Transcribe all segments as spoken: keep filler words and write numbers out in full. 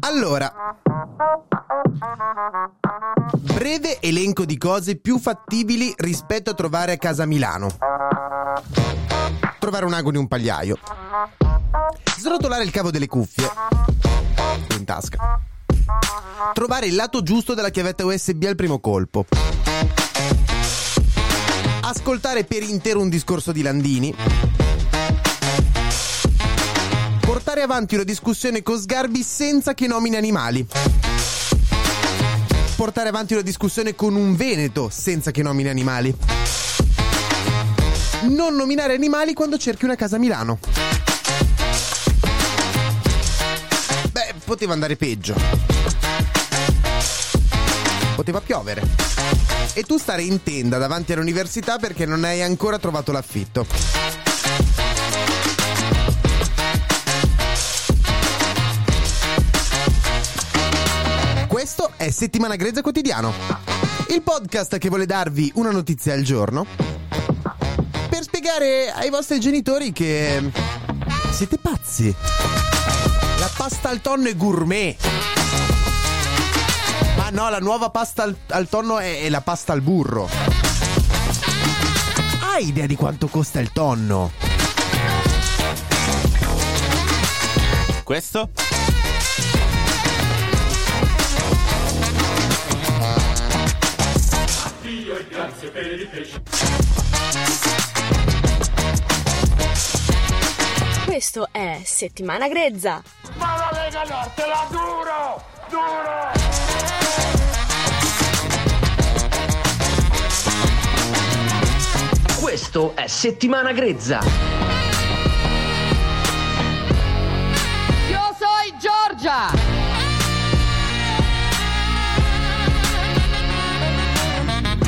Allora, breve elenco di cose più fattibili rispetto a trovare a casa Milano. Trovare un ago in un pagliaio. Srotolare il cavo delle cuffie in tasca. Trovare il lato giusto della chiavetta U S B al primo colpo. Ascoltare per intero un discorso di Landini. Portare avanti una discussione con Sgarbi senza che nomini animali. Portare avanti una discussione con un veneto senza che nomini animali. Non nominare animali quando cerchi una casa a Milano. Beh, poteva andare peggio. Poteva piovere. E tu stare in tenda davanti all'università perché non hai ancora trovato l'affitto. Questo è Settimana Grezza Quotidiano, il podcast che vuole darvi una notizia al giorno per spiegare ai vostri genitori che siete pazzi. La pasta al tonno è gourmet. Ma no, la nuova pasta al, al tonno è, è la pasta al burro. Hai idea di quanto costa il tonno? Questo? Questo è Settimana Grezza. Ma la Lega Nord te la duro, duro. Questo è Settimana Grezza. Io sono Giorgia.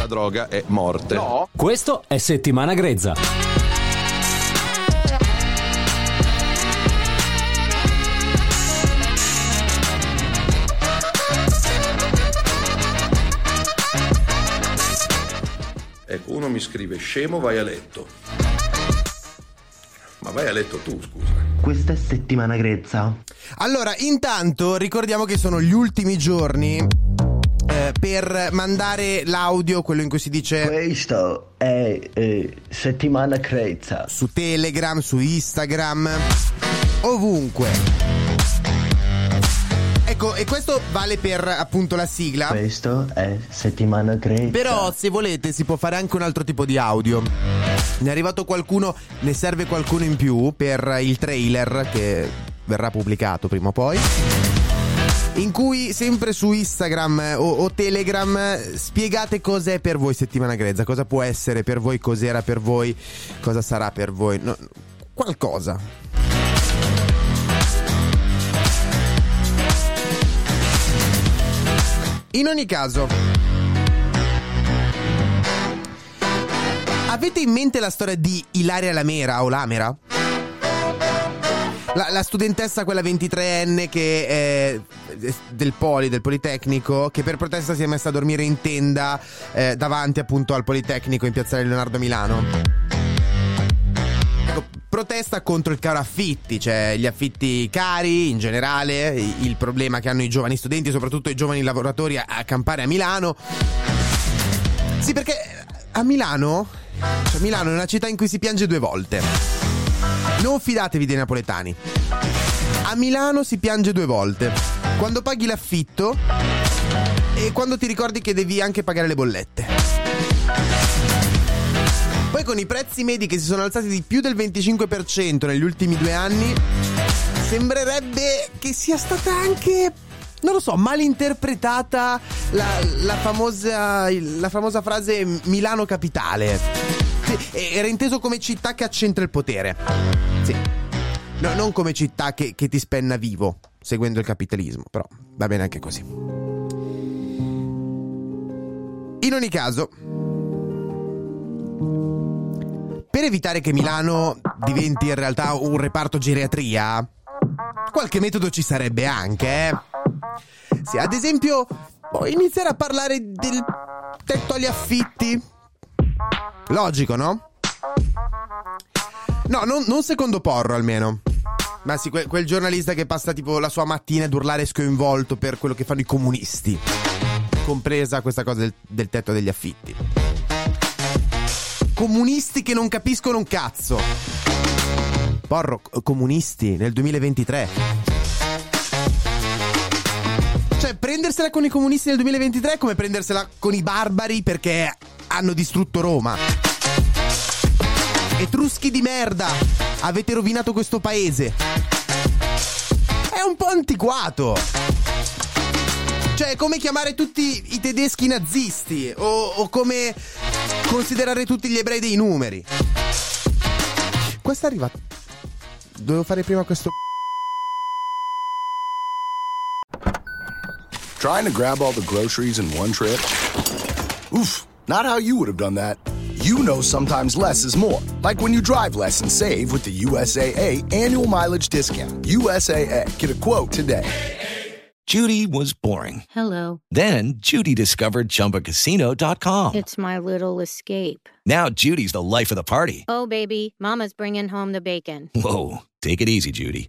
Droga è morte. No. Questo è Settimana Grezza. Ecco, uno mi scrive: scemo, vai a letto. Ma vai a letto tu, scusa. Questa è Settimana Grezza. Allora, intanto ricordiamo che sono gli ultimi giorni per mandare l'audio, quello in cui si dice questo è eh, Settimana Grezza, su Telegram, su Instagram, ovunque. Ecco, e questo vale per appunto la sigla. Questo è Settimana Grezza. Però se volete si può fare anche un altro tipo di audio. Ne è arrivato qualcuno, ne serve qualcuno in più per il trailer che verrà pubblicato prima o poi, in cui sempre su Instagram o, o Telegram spiegate cos'è per voi Settimana Grezza, cosa può essere per voi, cos'era per voi, cosa sarà per voi, no, qualcosa. In ogni caso, avete in mente la storia di Ilaria Lamera o Lamera? La, la studentessa, quella ventitreenne che è del Poli, del Politecnico, che per protesta si è messa a dormire in tenda eh, davanti appunto al Politecnico in piazzale Leonardo a Milano. Ecco, protesta contro il caro affitti, cioè gli affitti cari in generale, il problema che hanno i giovani studenti, soprattutto i giovani lavoratori a, a campare a Milano. Sì, perché a Milano, cioè Milano è una città in cui si piange due volte. Non fidatevi dei napoletani. A Milano si piange due volte: quando paghi l'affitto e quando ti ricordi che devi anche pagare le bollette. Poi con i prezzi medi che si sono alzati di più del venticinque per cento negli ultimi due anni, sembrerebbe che sia stata anche, non lo so, malinterpretata la, la famosa, la famosa frase Milano capitale. Era inteso come città che accentra il potere. Sì. No, non come città che, che ti spenna vivo. seguendo il capitalismo, però va bene anche così. In ogni caso, per evitare che Milano diventi in realtà un reparto geriatria, qualche metodo ci sarebbe anche, eh? Sì, ad esempio, iniziare a parlare del tetto agli affitti. Logico, no? No, non, non secondo Porro almeno. Ma sì, quel, quel giornalista che passa tipo la sua mattina ad urlare sconvolto per quello che fanno i comunisti, compresa questa cosa del, del tetto degli affitti. Comunisti che non capiscono un cazzo. Porro, comunisti nel duemilaventitré. Cioè, prendersela con i comunisti nel duemilaventitré è come prendersela con i barbari perché hanno distrutto Roma. Etruschi di merda, avete rovinato questo paese. È un po' antiquato. Cioè, è come chiamare tutti i tedeschi nazisti o, o come considerare tutti gli ebrei dei numeri. Questa è arrivata. Dovevo fare prima questo. Trying to grab all the groceries in one trip? Oof, not how you would have done that. You know sometimes less is more. Like when you drive less and save with the U S A A annual mileage discount. U S A A. Get a quote today. Judy was boring. Hello. Then Judy discovered Chumba Casino dot com. It's my little escape. Now Judy's the life of the party. Oh, baby, mama's bringing home the bacon. Whoa, take it easy, Judy.